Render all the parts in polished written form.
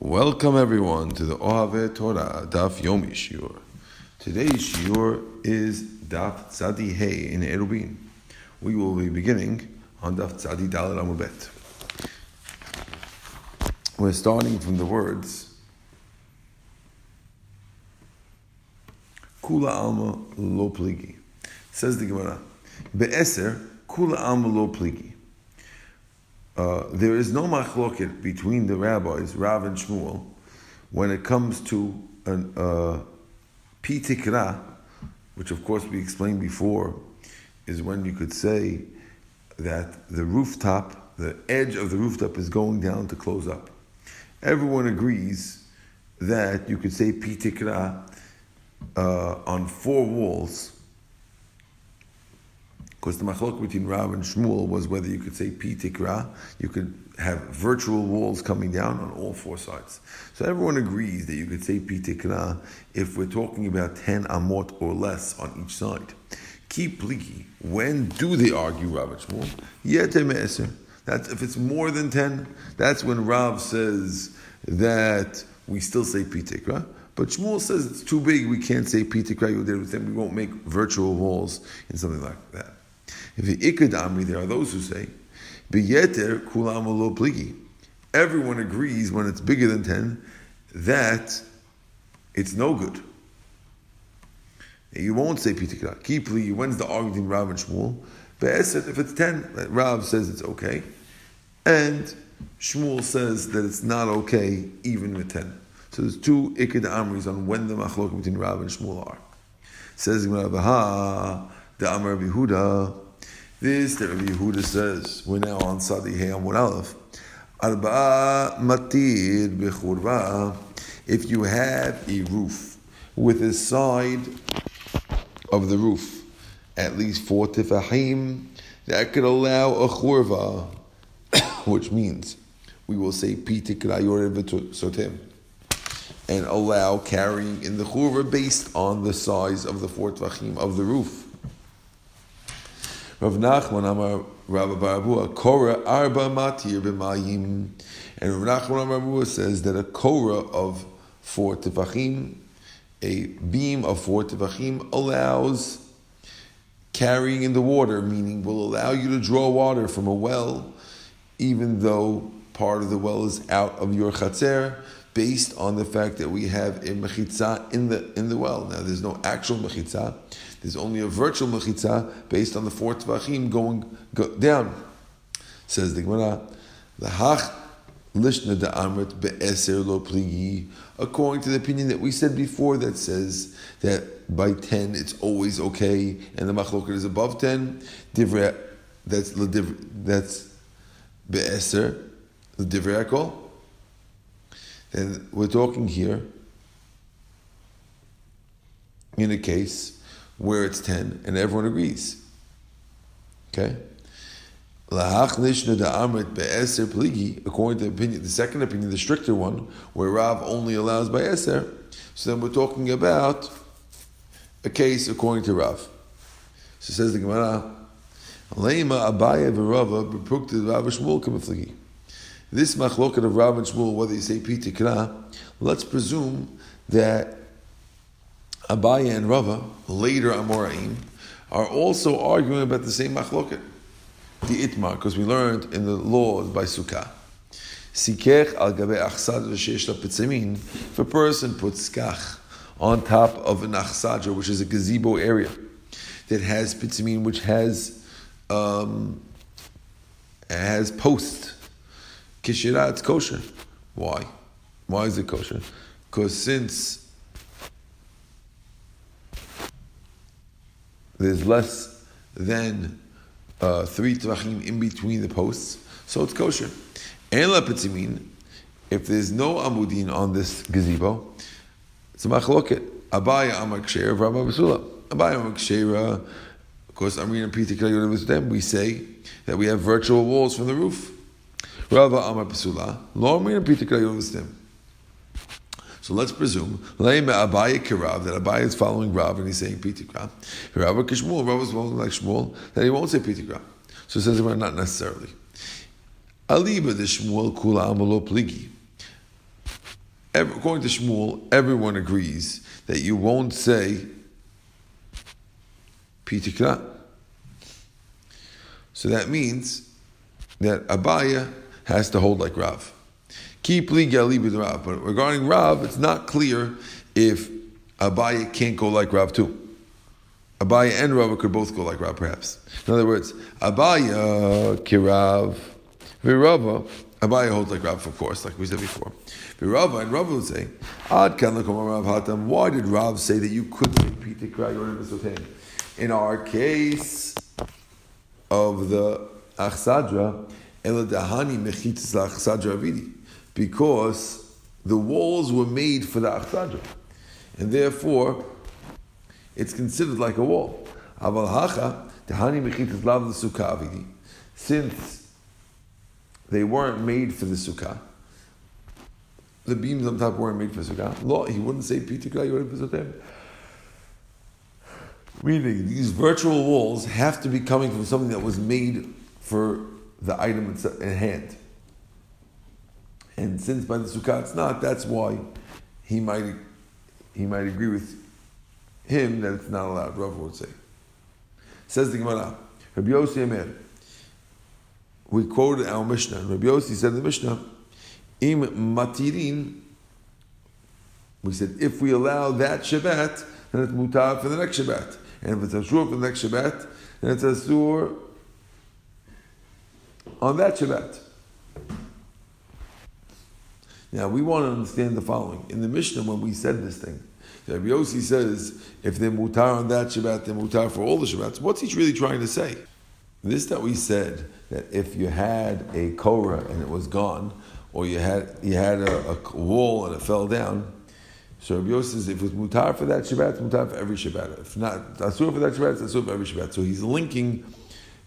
Welcome everyone to the Ohave Torah Daf Yomi Shiur. Today's Shiur is Daf Tzadi Hey in Erubin. We will be beginning on Daf Tzadi Dal Ramubet. We're starting from the words Kula Alma Lo Pligi. Says the Gemara, Be'eser Kula Alma Lo Pligi. There is no machloket between the rabbis, Rav and Shmuel, when it comes to an pitikra, which of course we explained before, is when you could say that the rooftop, the edge of the rooftop is going down to close up. Everyone agrees that you could say pitikra on four walls, because the machlok between Rav and Shmuel was whether you could say pitikra, you could have virtual walls coming down on all four sides. So everyone agrees that you could say pitikra if we're talking about 10 amot or less on each side. Ki pligi, when do they argue, Rav and Shmuel? Yete me'eser. That's if it's more than 10, that's when Rav says that we still say pitikra. But Shmuel says it's too big, we can't say pitikra, we won't make virtual walls and something like that. If the Ikad Amri, there are those who say, B'yeter kulam lo pligi. Everyone agrees when it's bigger than 10 that it's no good. You won't say pitikra. Ki pligi, when's the argument in Rav and Shmuel? B'eset, if it's 10, Rav says it's okay. And Shmuel says that it's not okay even with 10. So there's two Ikad Amris on when the machlok between Rav and Shmuel are. Says Gemara, the Amar Rabbi Yehuda. This that Rabbi Yehuda says. We're now on Sadi Hey Amud Aleph. Arba'a matir b'churva. If you have a roof with a side of the roof at least 4 tefachim, that could allow a churva, which means we will say pitikra yored v'sotem, and allow carrying in the churva based on the size of the 4 tefachim of the roof. Rav Nachman Amar Rabbi Baravua, Korah arba matir b'mayim, and Rav Nachman Amar Baravua says that a Korah of 4 tefachim, a beam of 4 tefachim, allows carrying in the water, meaning will allow you to draw water from a well, even though part of the well is out of your chatzer, based on the fact that we have a mechitsah in the well. Now, there's no actual mechitsah. There's only a virtual mechitsah based on the 4 tefachim going down. Says the Gemara, L'hach lishna da'amrit be'eser lo pligi, according to the opinion that we said before that says that by 10 it's always okay and the machloket is above 10. That's be'eser, the divrei hakol. And we're talking here in a case where it's 10 and everyone agrees. Okay? According to the second opinion, the stricter one, where Rav only allows by Eser. So then we're talking about a case according to Rav. So says the Gemara, Leima Abaye v'Rava b'prukta Rav Shmuel k'mefligi. This machloket of Rav and Shmuel, whether you say pitikra, let's presume that Abaye and Rava, later Amoraim, are also arguing about the same machloket, the itmar, because we learned in the laws by Sukkah. Sikech al gabe achsadra sheish la pitzemin. If a person puts skach on top of an achsadra, which is a gazebo area that has pitzemin, which has posts. Kishira, it's kosher. Why? Why is it kosher? Because since there's less than 3 tefachim in between the posts, so it's kosher. And la pitzimin, if there's no amudin on this gazebo, it's a machloket. Abaya amar kshera v'Rava b'sula. Abaya amar kshera, of course, amrin and pitikra yored v'sotem, we say that we have virtual walls from the roof. Rava amar pesula, lo amrin and pitikra yored v'sotem. So let's presume le'me Abaye kirav, that Abaye is following Rav and he's saying pitikra. Rava kishmuel, Rav is following like Shmuel, that he won't say pitikra. So it says not necessarily. Aliba the Shmuel kula amalo pligi. according to Shmuel, everyone agrees that you won't say pitikra. So that means that Abaye has to hold like Rav. Keep legally with Rav. But regarding Rav, it's not clear if Abaye can't go like Rav too. Abaye and Rav could both go like Rav, perhaps. In other words, Abaye kirav v'Rava. Abaye holds like Rav, of course, like we said before. V'Rava, and Rav would say, Ad kan l'kom Rav hatam. Why did Rav say that you couldn't repeat the cry in our case of the achsadra? Because the walls were made for the achsadra, and therefore it's considered like a wall. Since they weren't made for the sukkah, the beams on top weren't made for sukkah, he wouldn't say pitikra. Meaning, these virtual walls have to be coming from something that was made for the item in hand. And since by the sukkah it's not, that's why he might agree with him that it's not allowed, Rav would say. Says the Gemara, Rabbi Yossi Amir, we quoted our Mishnah, and Rabbi Yossi said in the Mishnah, Im matirin, we said, if we allow that Shabbat, then it's mutar for the next Shabbat. And if it's asur for the next Shabbat, then it's asur on that Shabbat. Now we want to understand the following. In the Mishnah, when we said this thing, Rabbi Yossi says, if they're mutar on that Shabbat, they're mutar for all the Shabbats. What's he really trying to say? This that we said, that if you had a Korah and it was gone, or you had a wall and it fell down, so Rabbi Yossi says, if it's mutar for that Shabbat, it's mutar for every Shabbat. If not, asur for that Shabbat, it's asur for every Shabbat. So he's linking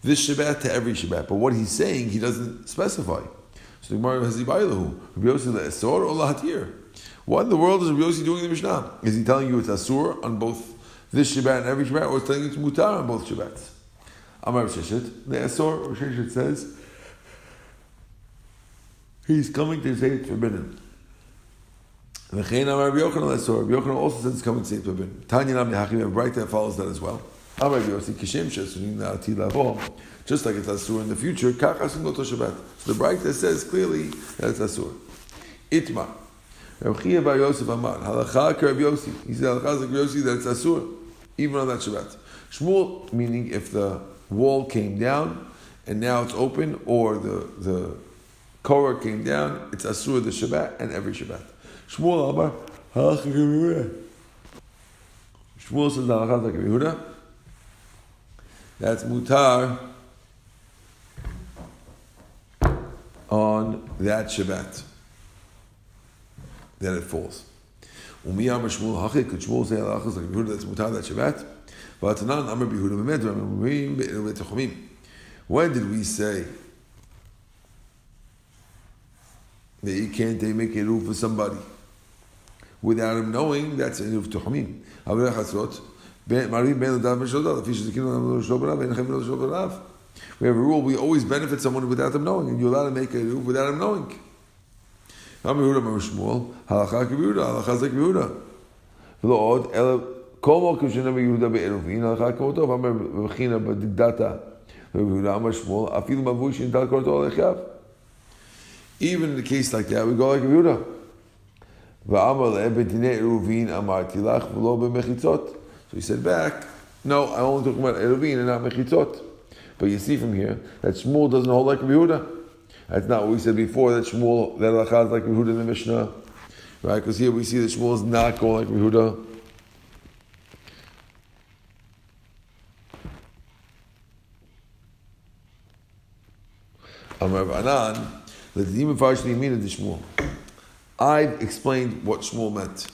this Shabbat to every Shabbat. But what he's saying, he doesn't specify. So the Gemara has Ibailahu, Rabbi Yossi says, asur or lahatir. What in the world is Rabbi Yossi doing in the Mishnah? Is he telling you it's asur on both this Shabbat and every Shabbat, or is he telling you it's mutar on both Shabbats? Amar Sheshet, the asur, or Sheshet says, he's coming to say it's forbidden. V'chein Amar Rabbi Yochanan asur, Rabbi Yochanan also says it's coming to say it's forbidden. Tanya Nam Nehachim, and Baraita follows that as well. Amar Rabbi Yossi, Kishem Shesunin Na'ati Lavo, just like it's asur in the future, Kach Asun Goto Shabbat. So the Baraita says clearly that it's asur. Itma. Rav Chia bar Yosef Amar, Halakha ke Rabbi Yossi. He said, Halakha ke Rabbi Yossi, that it's asur, even on that Shabbat. Shmuel, meaning if the wall came down, and now it's open, or the Korah came down, it's asur the Shabbat, and every Shabbat. Shmuel Amar, Halakha ke Rabbi Yehuda. Shmuel says, Halakha ke Rabbi Yehuda. That's mutar on that Shabbat. Then it falls. Umi Amar Shmuel Hachik, could Shmuel say Alachas like Behuda, that's mutar that Shabbat? But Tanan Amar Behuda Mehmed, Rameh Mehmed Chachamim. When did we say that you can't make a roof for somebody without him knowing that's a roof to Chachamim? Avrei Chatzrot, Mariv Ben Ladav Ben Shaldav, Fish Zekin Ladav Ben Shaldav, Ben Chem Ladav Ben Shaldav. We have a rule, we always benefit someone without them knowing, and you're allowed to make a roof without him knowing. Amar Yehuda Amar Shmuel, Halakha ke Yehuda, Halakha zek Yehuda. V'lo'od, ela kol mokim she'eino Yehuda be'eruvin, Halakha k'motov, Amar v'china b'digdata, Yehuda Amar Shmuel, afilu Mavui she'nital korto alechav. Even in a case like that, we go like Yehuda. V'amar le'e b'dinei eruvin amarti lach v'lo b'mechitzot. So he said back, no, I only talk about eruvin and not mechitzot. But you see from here that Shmuel doesn't hold like Yehuda. That's not what we said before, that Shmuel, that Halakha is like Rehuda in the Mishnah. Right? Because here we see that Shmuel is not going like Rehuda. Amar Anan, L'didim v'farshli yimina d'Shmuel. I've explained what Shmuel meant.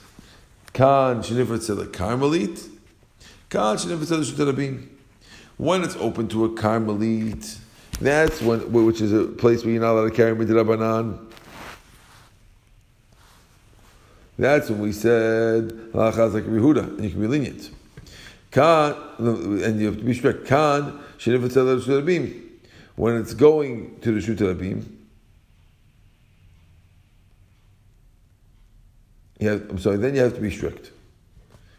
Kan shenifrat tzedek Karmelit. Kan shenifrat tzedek Rishut Harabim. When it's open to a Karmelit, that's when, which is a place where you're not allowed to carry midrash banan. That's when we said halachas like Yehuda, and you can be lenient. Kan, and you have to be strict. Kan shenifat tzedek Rishut Harabim, when it's going to the Rishut Harabim. Then you have to be strict,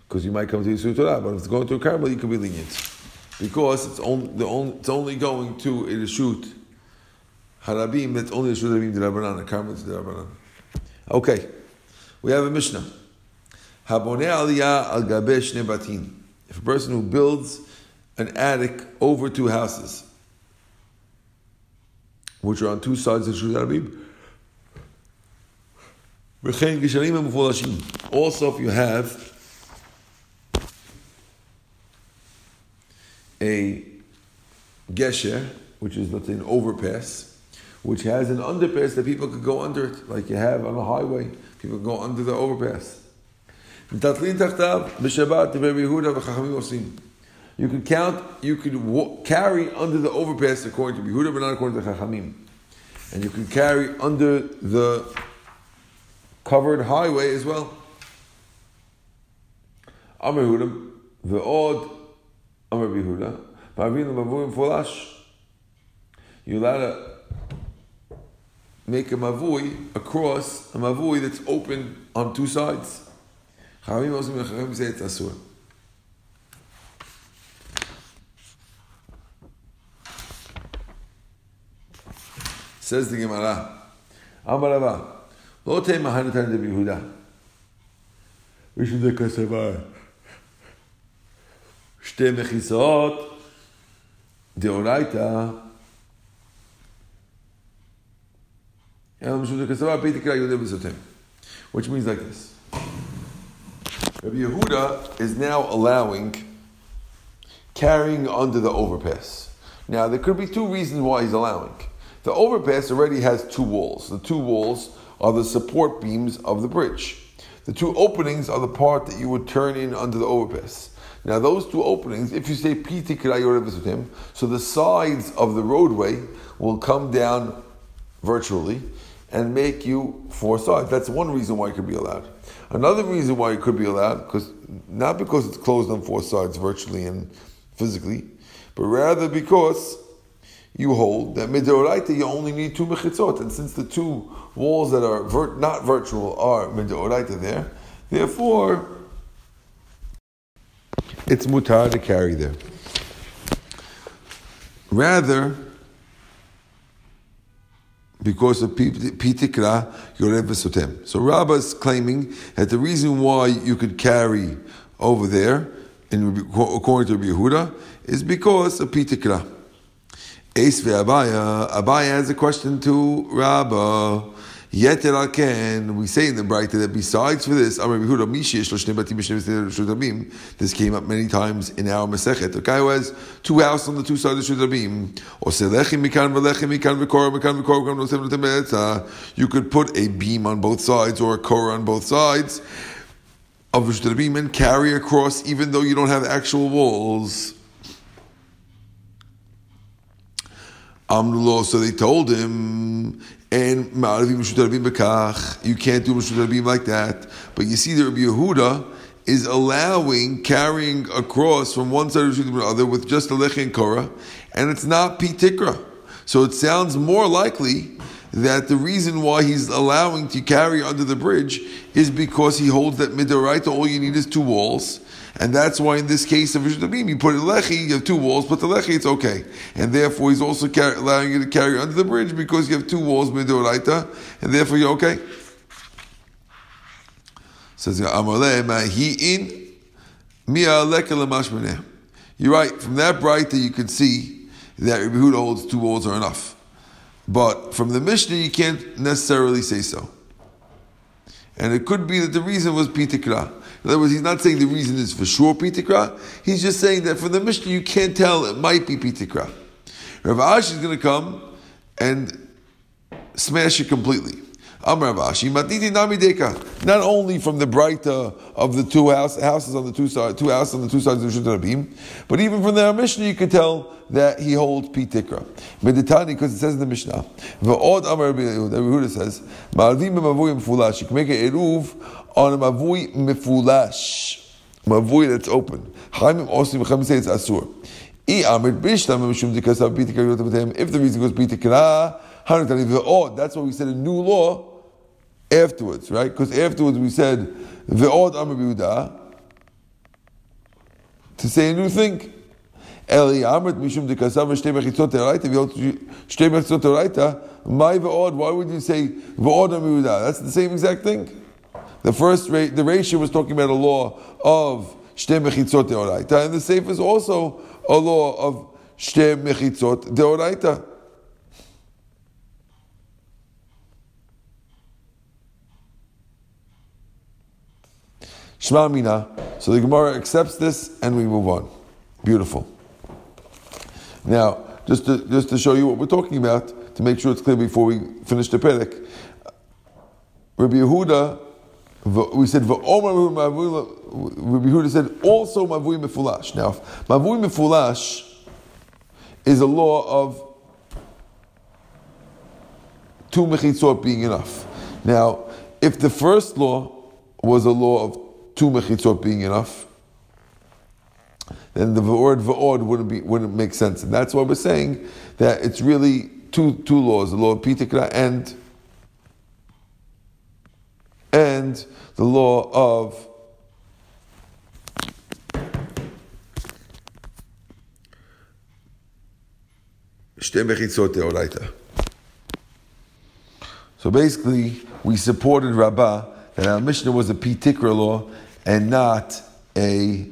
because you might come to Yisur Torah, but if it's going to a Karmelit, you can be lenient, because it's only going to a Rishut Harabim. That's only Rishut Harabim d'Rabanan. A Karmelit d'Rabanan. Okay, we have a Mishnah. Haboneh aliyah al gabeh shnei batim. If a person who builds an attic over two houses, which are on two sides of Rishut Harabim. Also, if you have a gesher, which is, let's say, an overpass, which has an underpass that people could go under it, like you have on a highway, people go under the overpass. You can count, you could carry under the overpass according to Yehuda, but not according to Chachamim. And you can carry under the covered highway as well. Amar Yehuda, v'od Amar Yehuda, ma'avin l'mavui mfulash. You allowed to make a mavui across a mavui that's open on two sides. Chachamim osim l'chachamim say it's asur. Says the Gemara, Amar Rava, lo tei mahanatan de Yehuda. We should make a sevar. Shte mechitsot de Baraita. We should make a sevar pitikra yodeh b'sotem, which means like this. Rabbi Yehuda is now allowing carrying under the overpass. Now there could be two reasons why he's allowing. The overpass already has two walls. The two walls are the support beams of the bridge. The two openings are the part that you would turn in under the overpass. Now those two openings, if you say pitikra yodeh b'sotem, so the sides of the roadway will come down virtually and make you four sides. That's one reason why it could be allowed. Another reason why it could be allowed, because not because it's closed on four sides virtually and physically, but rather because you hold that midoraita you only need two mechitzot, and since the two walls that are not virtual are midoraita there, therefore it's mutar to carry there. Rather, because of pitikra yodeh b'sotem. So Rabbah is claiming that the reason why you could carry over there, and according to Rabbi Yehuda, is because of pitikra. Eis ve'Abaye. Abaye has a question to Rabbah. Yeter al ken, we say in the Baraita that besides for this, Amar Rabbi Yehuda, mi sheyesh lo shnei batim b'shnei Rishut Harabim. This came up many times in our Masechet. A guy who has two houses on the two sides of Rishut Harabim. Oseh lechem mikan v'lechem mikan v'korah mikan v'korah v'nosem notem b'etzah. You could put a beam on both sides or a korah on both sides of Rishut Harabim and carry across, even though you don't have actual walls. So they told him, and you can't do Rishut Harabim like that. But you see, the Rabbi Yehuda is allowing carrying across from one side of Rishut Harabim to the other with just a lech and korah, and it's not pitikra. So it sounds more likely that the reason why he's allowing to carry under the bridge is because he holds that midoraita all you need is two walls. And that's why in this case of Rishut Harabim, you put a lechi, you have two walls, put the lechi, it's okay. And therefore he's also allowing you to carry under the bridge because you have two walls, midoraita, and therefore you're okay. Says you're right, from that bright that you can see that Rabbi Yehuda holds two walls are enough. But from the Mishnah you can't necessarily say so. And it could be that the reason was pitikra. In other words, he's not saying the reason is for sure pitikra. He's just saying that from the Mishnah you can't tell it might be pitikra. Rav Ashi is going to come and smash it completely. Amar Rav Ashi, matiti nami deka. Not only from the Baraita of the two houses on the two sides of Rishut Harabim, but even from the Mishnah you can tell that he holds pitikra. Meditani, because it says in the Mishnah, v'od Amar Rabbi Yehuda says, ma'alvim mavui mfulash. You can make an eruv on a mavui mefulash, mavui that's open. Chachamim osim, Chachamim say it's asur. If the reason goes pitikra, that's why we said a new law afterwards, right? Because afterwards we said ve'od amar Yehuda to say a new thing. Eli amrit mishum dekasav shtei mechitzot deraita shtei mechitzot deraita my ve'od. Why would you say ve'od amar Yehuda? That's the same exact thing. The first the ratio was talking about a law of shtei mechitzot deoraita, and the sefer is also a law of shtei mechitzot deoraita. Shema mina. So the Gemara accepts this, and we move on. Beautiful. Now, just to show you what we're talking about, to make sure it's clear before we finish the perek, Rabbi Yehuda. We said, V'omer Rabbi Yehuda said, also Mavui Mefulash. Now, Mavui Mefulash is a law of two mechitzot being enough. Now, if the first law was a law of two mechitzot being enough, then the word V'od wouldn't make sense. And that's why we're saying that it's really two laws, the law of pitikra and the law of Shtei Mechitzot Deoraita. So basically, we supported Rabbah that our Mishnah was a pitikra law and not a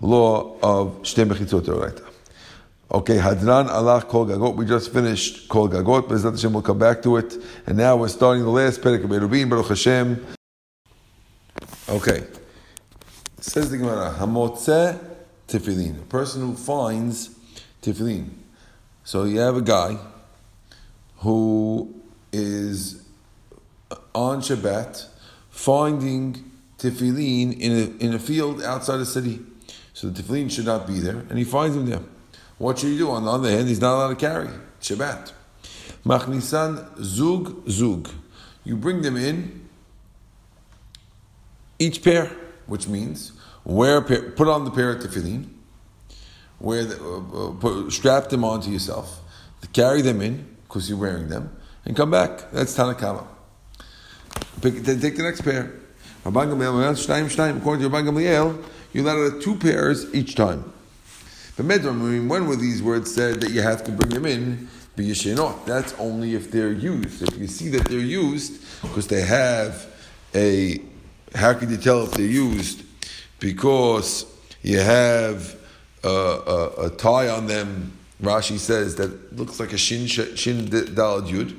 law of Shtei Mechitzot Deoraita. Okay, Hadran Allah Kol Gagot. We just finished Kol Gagot, but Bezrat Hashem will come back to it. And now we're starting the last Perek of Erubin, Baruch Hashem. Okay. Says the Gemara, Hamotze Tifilin. A person who finds Tifilin. So you have a guy who is on Shabbat finding Tifilin in a field outside the city. So the Tifilin should not be there, and he finds him there. What should he do? On the other hand, he's not allowed to carry. Shabbat. Machnisan zug. You bring them in, each pair, which means wear a pair, put on the pair of tefillin, strap them onto yourself, carry them in, because you're wearing them, and come back. That's Tana Kama. Then take the next pair. According to Rabbi Gamliel, you're allowed to have two pairs each time. But when were these words said that you have to bring them in? That's only if they're used. If you see that they're used, because they have a... How can you tell if they're used? Because you have a tie on them, Rashi says, that looks like a shin daled yud,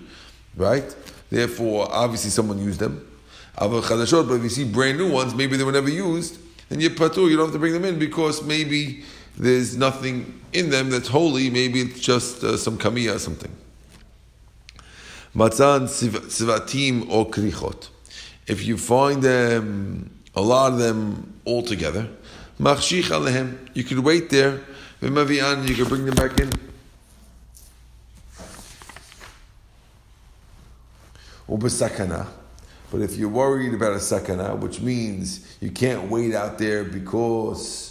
right? Therefore, obviously someone used them. But if you see brand new ones, maybe they were never used, then you don't have to bring them in, because maybe... there's nothing in them that's holy. Maybe it's just some kamiya or something. Matzan sivatim or krichot. If you find them, a lot of them all together, machshich alehem. You could wait there. V'mavian. You could bring them back in. Ubesakana. But if you're worried about a sakana, which means you can't wait out there because.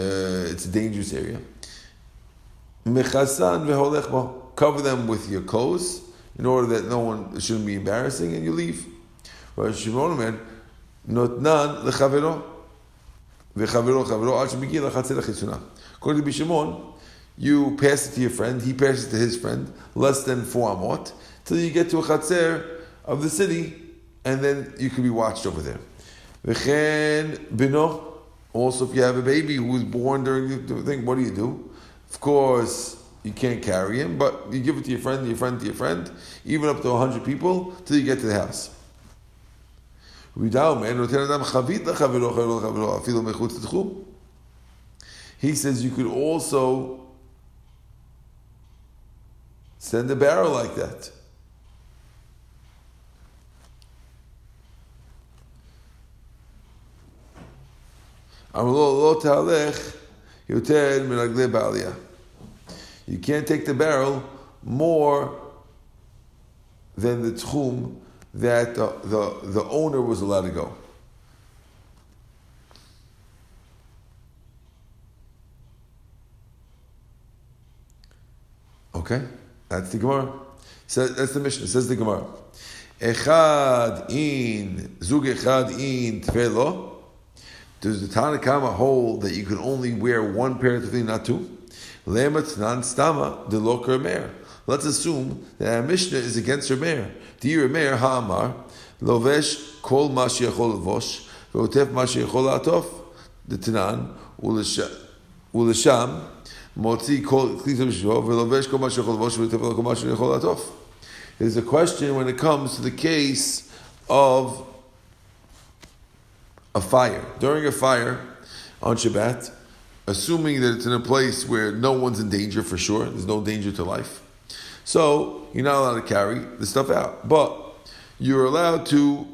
It's a dangerous area. Mechasan veholech bo. Cover them with your clothes in order that no one shouldn't be embarrassing, and you leave. Rosh Shimon notnan lechavero vechavero chavero ad shemigil lachatzir lachisuna. According to Bishimon, you pass it to your friend. He passes it to his friend. Less than 4 amot till you get to a chatzer of the city, and then you can be watched over there. Vechen bino. Also, if you have a baby who was born during the thing, what do? Of course, you can't carry him, but you give it to your friend, even up to 100 people, till you get to the house. He says you could also send a barrel like that. You can't take the barrel more than the tchum that the owner was allowed to go. Okay, that's the Gemara. So that's the Mishnah. Says the Gemara. Echad in Zug Echad in Tfelo. Does the Tana Kama hold that you can only wear one pair of tefillin, not two? Lemat non stama de lo Karmeir. Let's assume that our Mishnah is against R' Meir. The R' Meir ha'amar lovesh kol ma sheyachol levosh ve'otef ma sheyachol atof. The Tanan ulesham motzi kol klitim shvo ve'lovesh kol ma sheyachol levosh ve'otef kol ma sheyachol atof. There's a question when it comes to the case of a fire. During a fire on Shabbat, assuming that it's in a place where no one's in danger for sure, there's no danger to life, so you're not allowed to carry the stuff out. But you're allowed to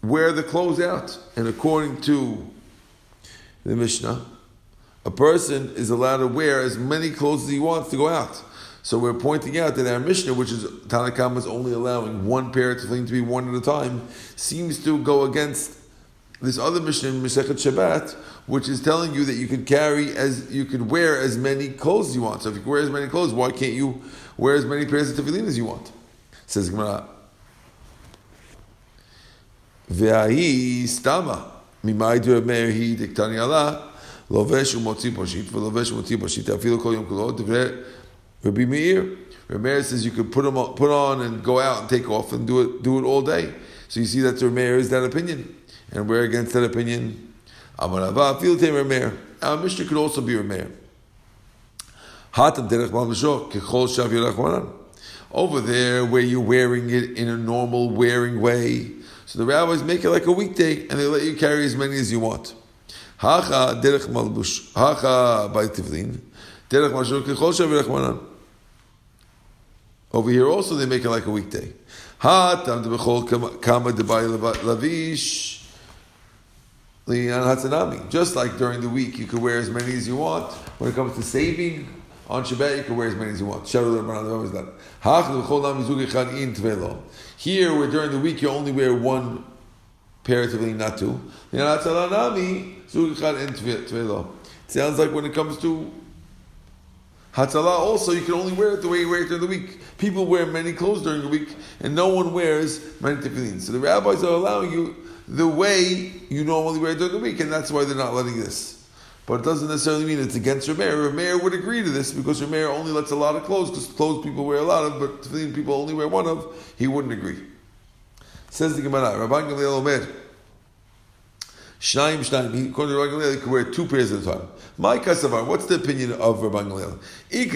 wear the clothes out. And according to the Mishnah, a person is allowed to wear as many clothes as he wants to go out. So we're pointing out that our Mishnah, which is Tana Kama is only allowing one pair of tefillin to be worn at a time, seems to go against this other Mishnah, Masechet Shabbat, which is telling you that you can wear as many clothes as you want. So if you can wear as many clothes, why can't you wear as many pairs of tefillin as you want? Says Gemara, Ve'ahi stama mimai do mehi diktani ala lovesh umotzi poshit velovesh umotzi poshit afilu kol yom kulo divrei. Rabbi Meir. R' Meir says you could put on and go out and take off and do it all day. So you see that R' Meir is that opinion. And we're against that opinion. Our Mishnah could also be R' Meir. Over there where you're wearing it in a normal wearing way. So the rabbis make it like a weekday and they let you carry as many as you want. Hacha Derech Malbush. Hacha by Tifilin. Over here also they make it like a weekday. Just like during the week you can wear as many as you want. When it comes to saving, on Shabbat you can wear as many as you want. Here where during the week you only wear one pair of tefillin, not two. It sounds like when it comes to Hatzalah also, you can only wear it the way you wear it during the week. People wear many clothes during the week, and no one wears many tefillin. So the rabbis are allowing you the way you normally wear it during the week, and that's why they're not letting this. But it doesn't necessarily mean it's against R' Meir. R' Meir would agree to this, because R' Meir only lets a lot of clothes, because clothes people wear a lot of, but tefillin people only wear one of. He wouldn't agree. Says the Gemara, Rabban Gamliel Omer, Shnaim, according to Rabban Gamliel, you can wear two pairs at a time. My kasavar, what's the opinion of Rabban Gamliel? If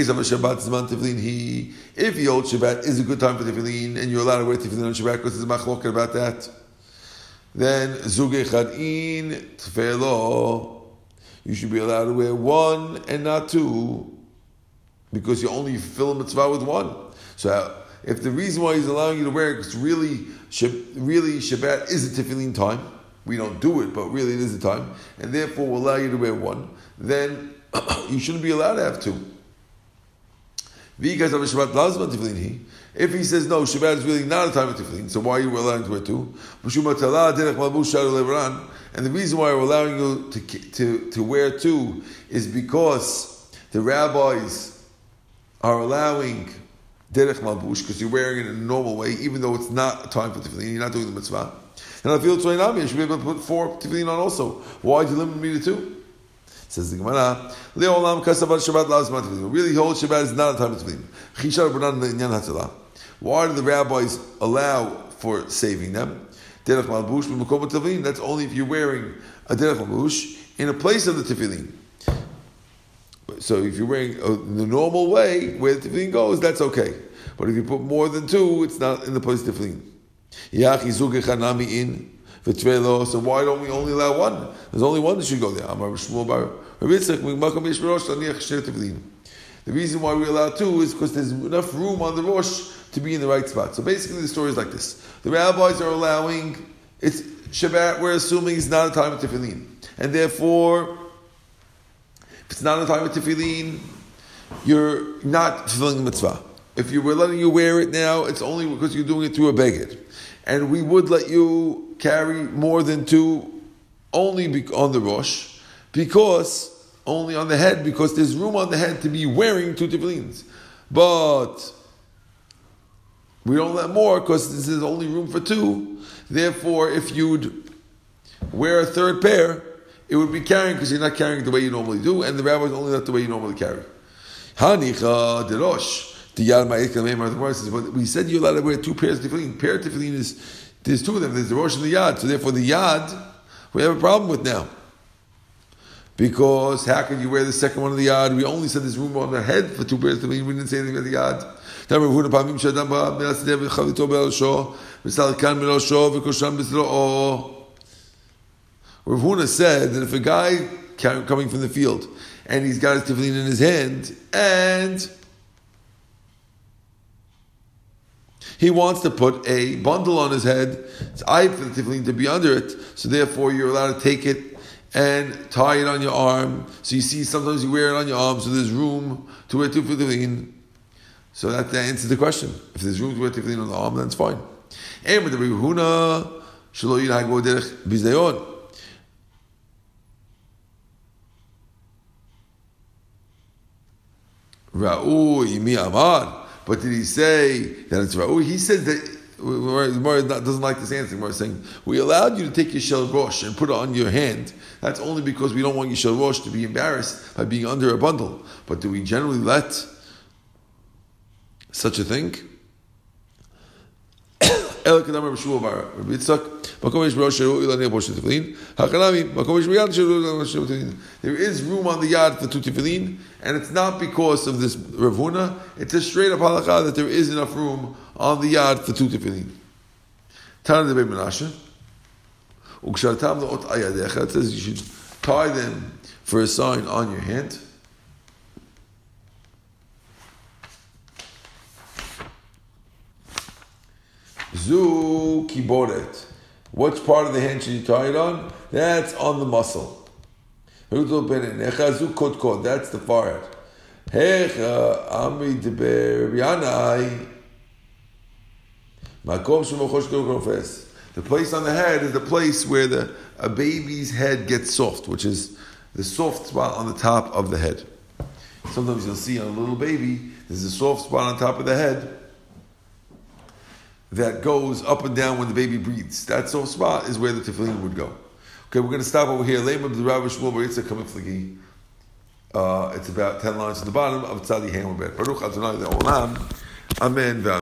you hold Shabbat is a good time for tefillin, and you're allowed to wear tefillin on Shabbat because there's a machloket about that, then zug echad in tefillah, you should be allowed to wear one and not two, because you only fulfill a mitzvah with one. So if the reason why he's allowing you to wear it is really Shabbat is a tefillin time, we don't do it, but really it is the time, and therefore we'll allow you to wear one, then you shouldn't be allowed to have two. If he says, no, Shabbat is really not a time of tefillin, so why are you allowing to wear two? And the reason why we're allowing you to wear two is because the rabbis are allowing Derech Malbush, because you're wearing it in a normal way, even though it's not a time for tefillin, you're not doing the mitzvah. And I feel it's I should be able to put four tefillin on also. Why do you limit me to two? Says the Gemara, Le'olam kasavar Shabbat la'azmat tefillin. Really, whole Shabbat is not a time of tefillin. Chishar b'nan le'inyan hatzalah. Why do the rabbis allow for saving them? Derech malbush b'makom tefillin. That's only if you're wearing a derech malbush in a place of the tefillin. So if you're wearing the normal way where the tefillin goes, that's okay. But if you put more than two, it's not in the place of tefillin. So why don't we only allow one? There's only one that should go there. The reason why we allow two is because there's enough room on the Rosh to be in the right spot. So basically the story is like this. The rabbis are allowing, it's Shabbat, we're assuming it's not a time of tefillin. And therefore, if it's not a time of tefillin, you're not fulfilling the mitzvah. If you were letting you wear it now, it's only because you're doing it through a beged. And we would let you carry more than two only on the Rosh, because, only on the head, because there's room on the head to be wearing two tefillins. But We don't let more because this is only room for two. Therefore, if you'd wear a third pair, it would be carrying because you're not carrying the way you normally do, and the rabbis only let the way you normally carry. Hanicha de Rosh. The Yad says, but we said you're allowed to wear two pairs of Tifilin. Pair of Tifilin is, there's two of them. There's the Rosh and the Yad. So therefore the Yad, we have a problem with now. Because how could you wear the second one of the Yad? We only said there's room on the head for two pairs of Tifilin. We didn't say anything about the Yad. Rav Huna said that if a guy coming from the field and he's got his tefillin in his hand and he wants to put a bundle on his head, it's ayah for the tefillin to be under it, so therefore you're allowed to take it and tie it on your arm. So you see sometimes you wear it on your arm, so there's room to wear two tefillin. So that answers the question. If there's room to wear tefillin on the arm, then it's fine. And with the Rav Huna, shelo yinhag bo derech bizdayon. Ra'u imi amar. But did he say that it's Ra'u? He says that, Gemara doesn't like this answer. Gemara is saying, we allowed you to take your shel rosh and put it on your hand. That's only because we don't want your shel rosh to be embarrassed by being under a bundle. But do we generally let such a thing? There is room on the yard for two tefillin, and it's not because of this Rav Huna. It's a straight up halakha that there is enough room on the yard for two tefillin. It says you should tie them for a sign on your hand. Zu kiboret. Which part of the hand should you tie it on? That's on the muscle. That's the forehead. The place on the head is the place where a baby's head gets soft, which is the soft spot on the top of the head. Sometimes you'll see on a little baby, there's a soft spot on top of the head that goes up and down when the baby breathes. That soft spot is where the tefillin would go. Okay, we're going to stop over here. It's about 10 lines at the bottom of Tzadi Hamabed. Baruch Adonai Olam. Amen.